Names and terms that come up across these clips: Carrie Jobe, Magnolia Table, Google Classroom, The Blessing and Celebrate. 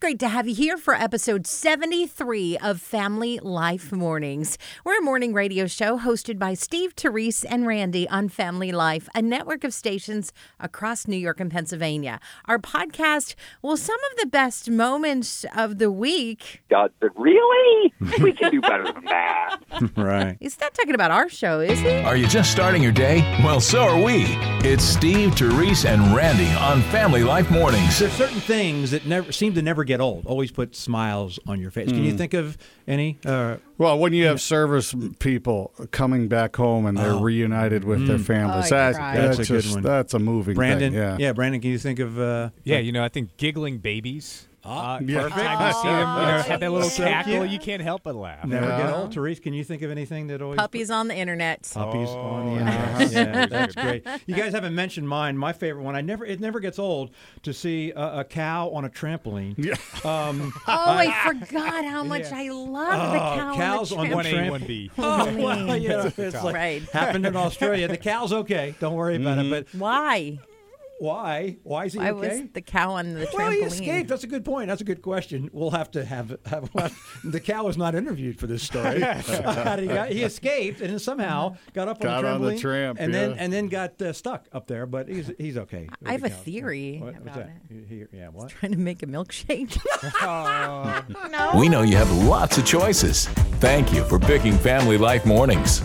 great to have you here for episode 73 of Family Life Mornings. We're a morning radio show hosted by Steve, Therese, and Randy on Family Life, a network of stations across New York and Pennsylvania. Our podcast, well, some of the best moments of the week. God, really? We can do better than that. Right. He's not talking about our show, is he? Are you just starting your day? Well, so are we. It's Steve, Therese, and Randy on Family Life Mornings. There's certain things that seem to never get old. Always put smiles on your face. Can you think of any? Well, when you have service people coming back home and they're reunited with their families, that's a good one. That's a moving thing. Yeah, Brandon, can you think of? I think giggling babies. Perfect time to see them. Have that little cackle. You can't help but laugh. Never get old. Therese, can you think of anything that always... Puppies on the internet. Yeah, that's great. You guys haven't mentioned mine. My favorite one. It never gets old to see a cow on a trampoline. Yeah. I forgot how much I love the cow on the trampoline. 1A, 1B. It's like happened in Australia. The cow's okay. Don't worry about it. But why? Why is he okay? Why was the cow on the trampoline? Well, he escaped. That's a good point. That's a good question. We'll have to have the cow was not interviewed for this story. He escaped and then somehow got up on the trampoline and then got stuck up there. But he's okay. I have a theory about it. Yeah, what? He's trying to make a milkshake. No. We know you have lots of choices. Thank you for picking Family Life Mornings.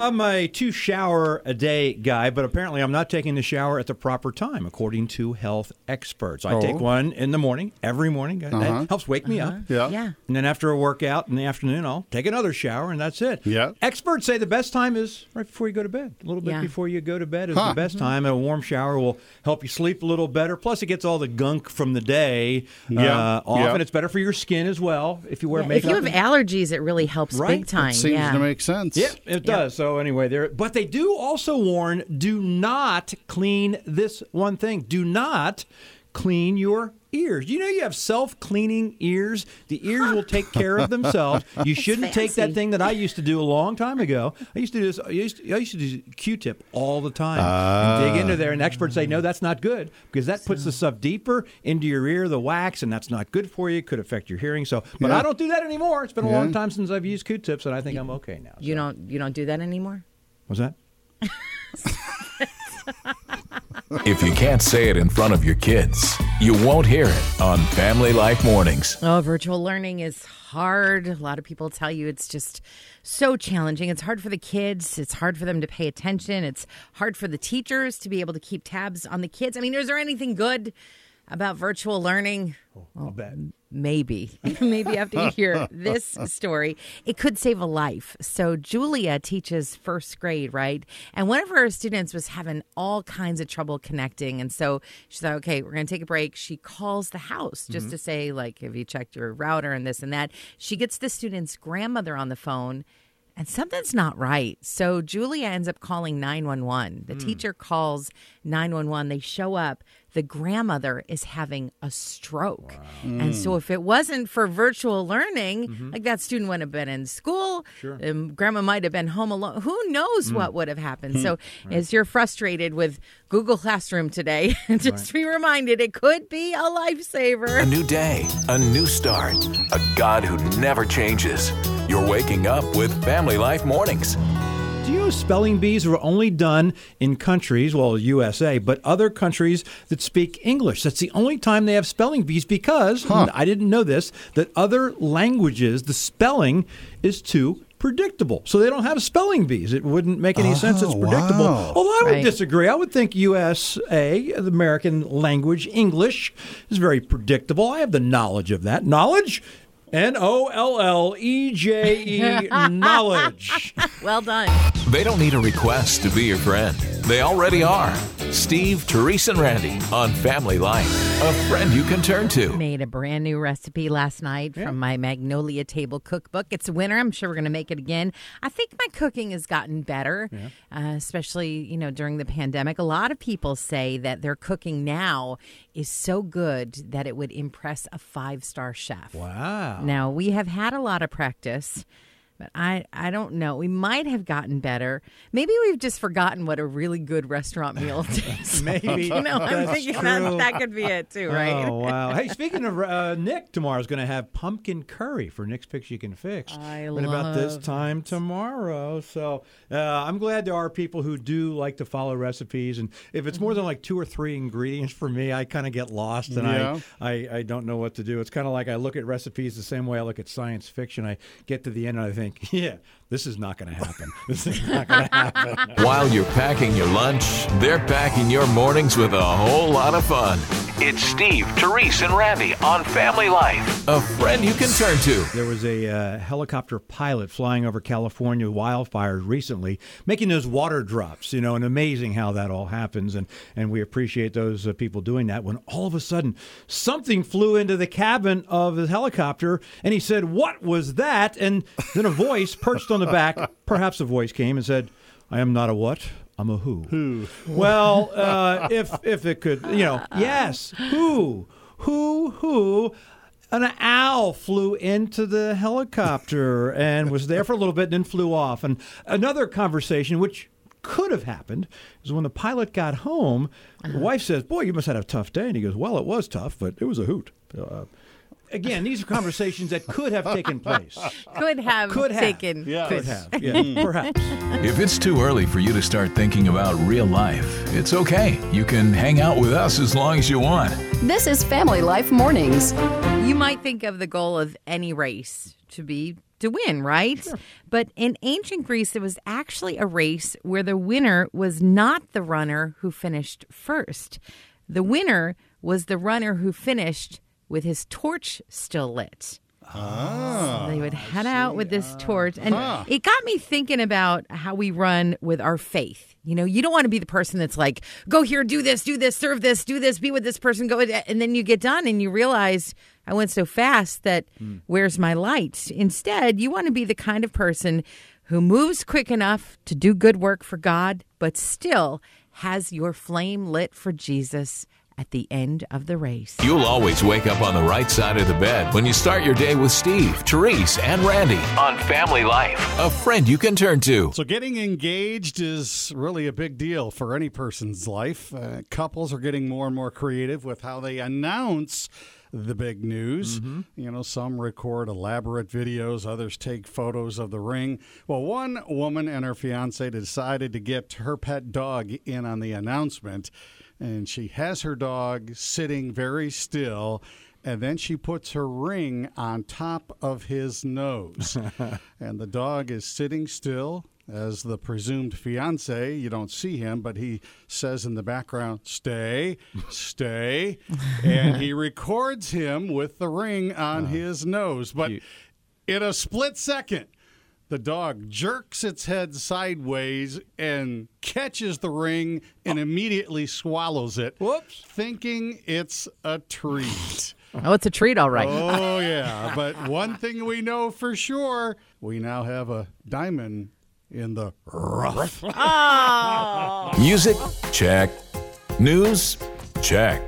I'm a 2 shower a day guy, but apparently I'm not taking the shower at the proper time, according to health experts. I take one in the morning, every morning. That helps wake me up. Yeah. And then after a workout in the afternoon, I'll take another shower, and that's it. Yeah. Experts say the best time is right before you go to bed. A little bit before you go to bed is the best time. And a warm shower will help you sleep a little better. Plus, it gets all the gunk from the day off, and it's better for your skin as well. If you wear makeup. If you have allergies, it really helps big time. It seems to make sense. Yeah, it does. So anyway, but they do also warn, do not clean this one thing. Do not clean your ears. You know you have self-cleaning ears. The ears will take care of themselves. You shouldn't take that thing that I used to do a long time ago. I used to do this. I used to do Q-tip all the time and dig into there. And experts say, no, that's not good because that puts the stuff deeper into your ear, the wax, and that's not good for you. It could affect your hearing. So, but I don't do that anymore. It's been a long time since I've used Q-tips, and I think I'm okay now. So. You don't do that anymore? What's that? If you can't say it in front of your kids, you won't hear it on Family Life Mornings. Oh, virtual learning is hard. A lot of people tell you it's just so challenging. It's hard for the kids. It's hard for them to pay attention. It's hard for the teachers to be able to keep tabs on the kids. I mean, is there anything good about virtual learning? I'll bet. Maybe. Maybe after you hear this story, it could save a life. So Julia teaches first grade, right? And one of her students was having all kinds of trouble connecting. And so she thought, okay, we're going to take a break. She calls the house just to say, like, have you checked your router and this and that? She gets the student's grandmother on the phone. And something's not right. So Julia ends up calling 911. The teacher calls 911. They show up. The grandmother is having a stroke. Wow. And so if it wasn't for virtual learning, like that student wouldn't have been in school. Sure. Grandma might have been home alone. Who knows what would have happened? So as you're frustrated with Google Classroom today, just be reminded it could be a lifesaver. A new day, a new start, a God who never changes. You're waking up with Family Life Mornings. Do you know spelling bees were only done in countries, well, USA, but other countries that speak English? That's the only time they have spelling bees because, I didn't know this, that other languages, the spelling is too predictable. So they don't have spelling bees. It wouldn't make any sense. It's predictable. Wow. Although I would disagree. I would think USA, the American language, English, is very predictable. I have the knowledge of that. Knowledge? Knowleje, knowledge. Well done. They don't need a request to be your friend. They already are. Steve, Therese, and Randy on Family Life. A friend you can turn to. Made a brand new recipe last night from my Magnolia Table cookbook. It's a winner. I'm sure we're going to make it again. I think my cooking has gotten better, especially during the pandemic. A lot of people say that their cooking now is so good that it would impress a 5-star chef. Wow. Now, we have had a lot of practice, But I don't know. We might have gotten better. Maybe we've just forgotten what a really good restaurant meal tastes. Maybe. You know, I'm thinking that could be it too, right? Oh, wow. Hey, speaking of Nick, tomorrow's going to have pumpkin curry for Nick's Picks You Can Fix. About this time tomorrow. So I'm glad there are people who do like to follow recipes. And if it's more than like 2 or 3 ingredients for me, I kind of get lost and I don't know what to do. It's kind of like I look at recipes the same way I look at science fiction. I get to the end and I think, this is not going to happen. This is not going to happen. While you're packing your lunch, they're packing your mornings with a whole lot of fun. It's Steve, Therese, and Randy on Family Life. A friend you can turn to. There was a helicopter pilot flying over California wildfires recently, making those water drops, you know, and amazing how that all happens. And we appreciate those people doing that when all of a sudden something flew into the cabin of the helicopter, and he said, "What was that?" And then a voice perched on the back, perhaps a voice came and said, "I am not a what? I'm a who." Who? Well, if it could, you know, yes, who. An owl flew into the helicopter and was there for a little bit and then flew off. And another conversation, which could have happened, is when the pilot got home, the wife says, "Boy, you must have had a tough day." And he goes, "Well, it was tough, but it was a hoot." Again, these are conversations that could have taken place. Could have taken. Yes. Could have. Yeah, perhaps. If it's too early for you to start thinking about real life, it's okay. You can hang out with us as long as you want. This is Family Life Mornings. You might think of the goal of any race to be to win, right? Sure. But in ancient Greece, there was actually a race where the winner was not the runner who finished first. The winner was the runner who finished with his torch still lit. Oh, so they would head out with this torch. And it got me thinking about how we run with our faith. You know, you don't want to be the person that's like, go here, do this, serve this, do this, be with this person, go. And then you get done and you realize, I went so fast that where's my light? Instead, you want to be the kind of person who moves quick enough to do good work for God, but still has your flame lit for Jesus at the end of the race. You'll always wake up on the right side of the bed when you start your day with Steve, Therese, and Randy on Family Life, a friend you can turn to. So getting engaged is really a big deal for any person's life. Couples are getting more and more creative with how they announce the big news. Mm-hmm. You know, some record elaborate videos, others take photos of the ring. Well, one woman and her fiancé decided to get her pet dog in on the announcement. And she has her dog sitting very still, and then she puts her ring on top of his nose. And the dog is sitting still as the presumed fiancé. You don't see him, but he says in the background, "Stay, stay." And he records him with the ring on his nose. But in a split second, the dog jerks its head sideways and catches the ring and immediately swallows it, thinking it's a treat. Oh, it's a treat, all right. Oh, yeah. But one thing we know for sure, we now have a diamond in the rough. Oh. Music? Check. News? Check.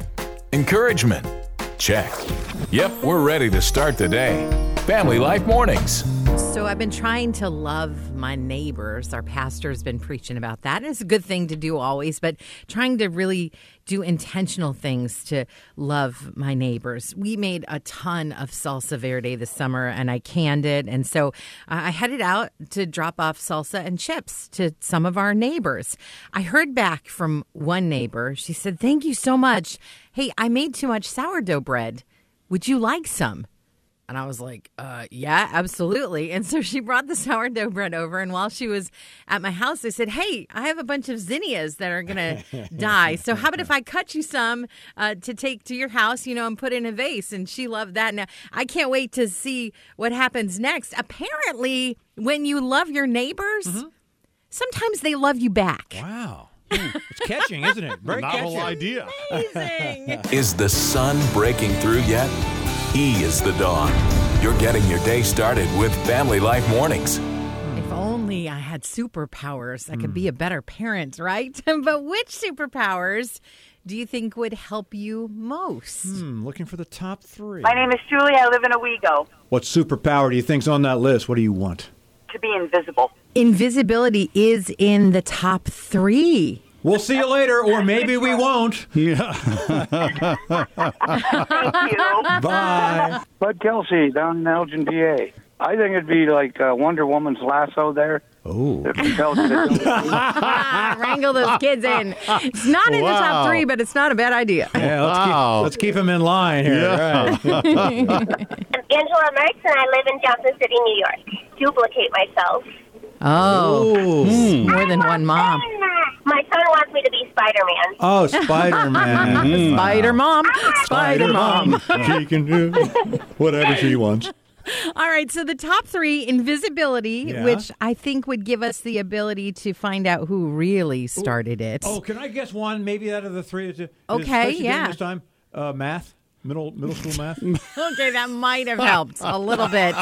Encouragement? Check. Yep, we're ready to start the day. Family Life Mornings. So I've been trying to love my neighbors. Our pastor's been preaching about that. It's a good thing to do always, but trying to really do intentional things to love my neighbors. We made a ton of salsa verde this summer, and I canned it. And so I headed out to drop off salsa and chips to some of our neighbors. I heard back from one neighbor. She said, "Thank you so much. Hey, I made too much sourdough bread. Would you like some?" And I was like, yeah, absolutely. And so she brought the sourdough bread over. And while she was at my house, I said, "Hey, I have a bunch of zinnias that are going to die. So how about if I cut you some to take to your house, you know, and put in a vase?" And she loved that. Now, I can't wait to see what happens next. Apparently, when you love your neighbors, sometimes they love you back. Wow. It's catching, isn't it? Very novel idea. Amazing. Is the sun breaking through yet? He is the dawn. You're getting your day started with Family Life Mornings. If only I had superpowers, I could be a better parent, right? But which superpowers do you think would help you most? Looking for the top 3. My name is Julie. I live in Owego. What superpower do you think's on that list? What do you want? to be invisible. Invisibility is in the top 3. We'll see you later, or maybe we won't. Yeah. Thank you. Bye. Bud Kelsey down in Elgin, PA. I think it'd be like Wonder Woman's lasso there. Oh. Wrangle those kids in. It's not in the top 3, but it's not a bad idea. Yeah, let's keep them in line here. Yeah. Right. Angela Mertz, and I live in Johnson City, New York. Duplicate myself. Oh. More than one mom. My son wants me to be Spider-Man. Oh, Spider-Man. Spider-Mom. Spider-Mom. She can do whatever she wants. All right, so the top 3, invisibility, which I think would give us the ability to find out who really started it. Oh, can I guess one? Maybe out of the 3. Okay, this time, math. Middle school math? Okay, that might have helped a little bit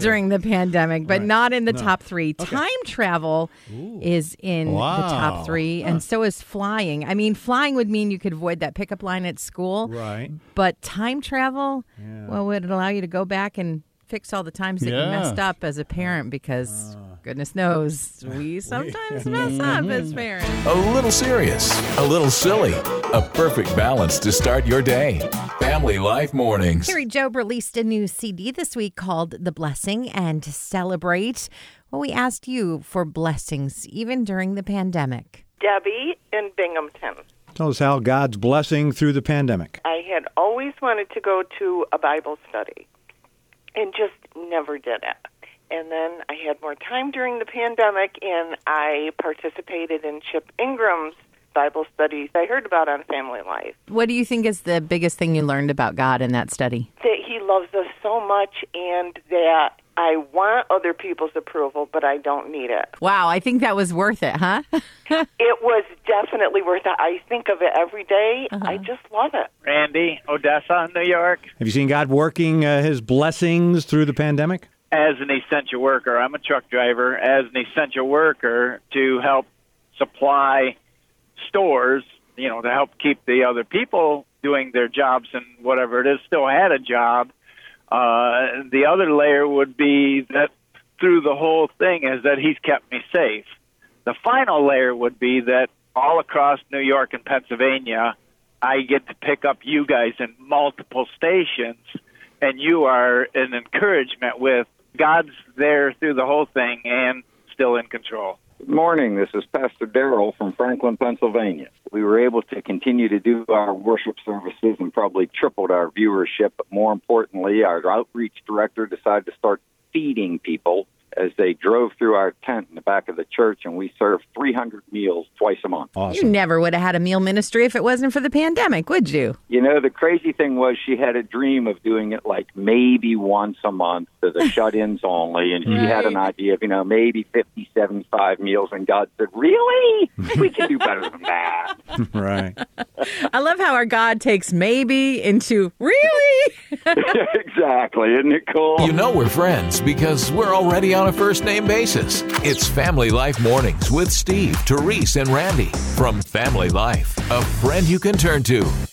during the pandemic, but not in the top 3. Okay. Time travel is in the top 3, and so is flying. I mean, flying would mean you could avoid that pickup line at school, right? But time travel, would it allow you to go back and fix all the times that you messed up as a parent, because goodness knows we sometimes mess up as parents. A little serious, a little silly, a perfect balance to start your day. Family Life Mornings. Carrie Jobe released a new CD this week called The Blessing and Celebrate. Well, we asked you for blessings even during the pandemic. Debbie in Binghamton. Tell us how God's blessing through the pandemic. I had always wanted to go to a Bible study. And just never did it. And then I had more time during the pandemic, and I participated in Chip Ingram's Bible studies I heard about on Family Life. What do you think is the biggest thing you learned about God in that study? That He loves us so much, and that I want other people's approval, but I don't need it. Wow, I think that was worth it, huh? It was definitely worth it. I think of it every day. I just love it. Randy, Odessa, New York. Have you seen God working His blessings through the pandemic? As an essential worker, I'm a truck driver, as an essential worker to help supply stores, to help keep the other people doing their jobs and whatever it is, still had a job. The other layer would be that through the whole thing is that He's kept me safe. The final layer would be that all across New York and Pennsylvania, I get to pick up you guys in multiple stations, and you are an encouragement with God's there through the whole thing and still in control. Good morning. This is Pastor Darrell from Franklin, Pennsylvania. We were able to continue to do our worship services and probably tripled our viewership. But more importantly, our outreach director decided to start feeding people as they drove through our tent in the back of the church, and we served 300 meals twice a month. Awesome. You never would have had a meal ministry if it wasn't for the pandemic, would you? The crazy thing was she had a dream of doing it like maybe once a month to the shut-ins only, and she had an idea of, maybe 50, 75 meals, and God said, really? We can do better than that. Right. I love how our God takes maybe into really? Exactly. Isn't it cool? We're friends because we're already on a first-name basis. It's Family Life Mornings with Steve, Therese, and Randy from Family Life, a friend you can turn to.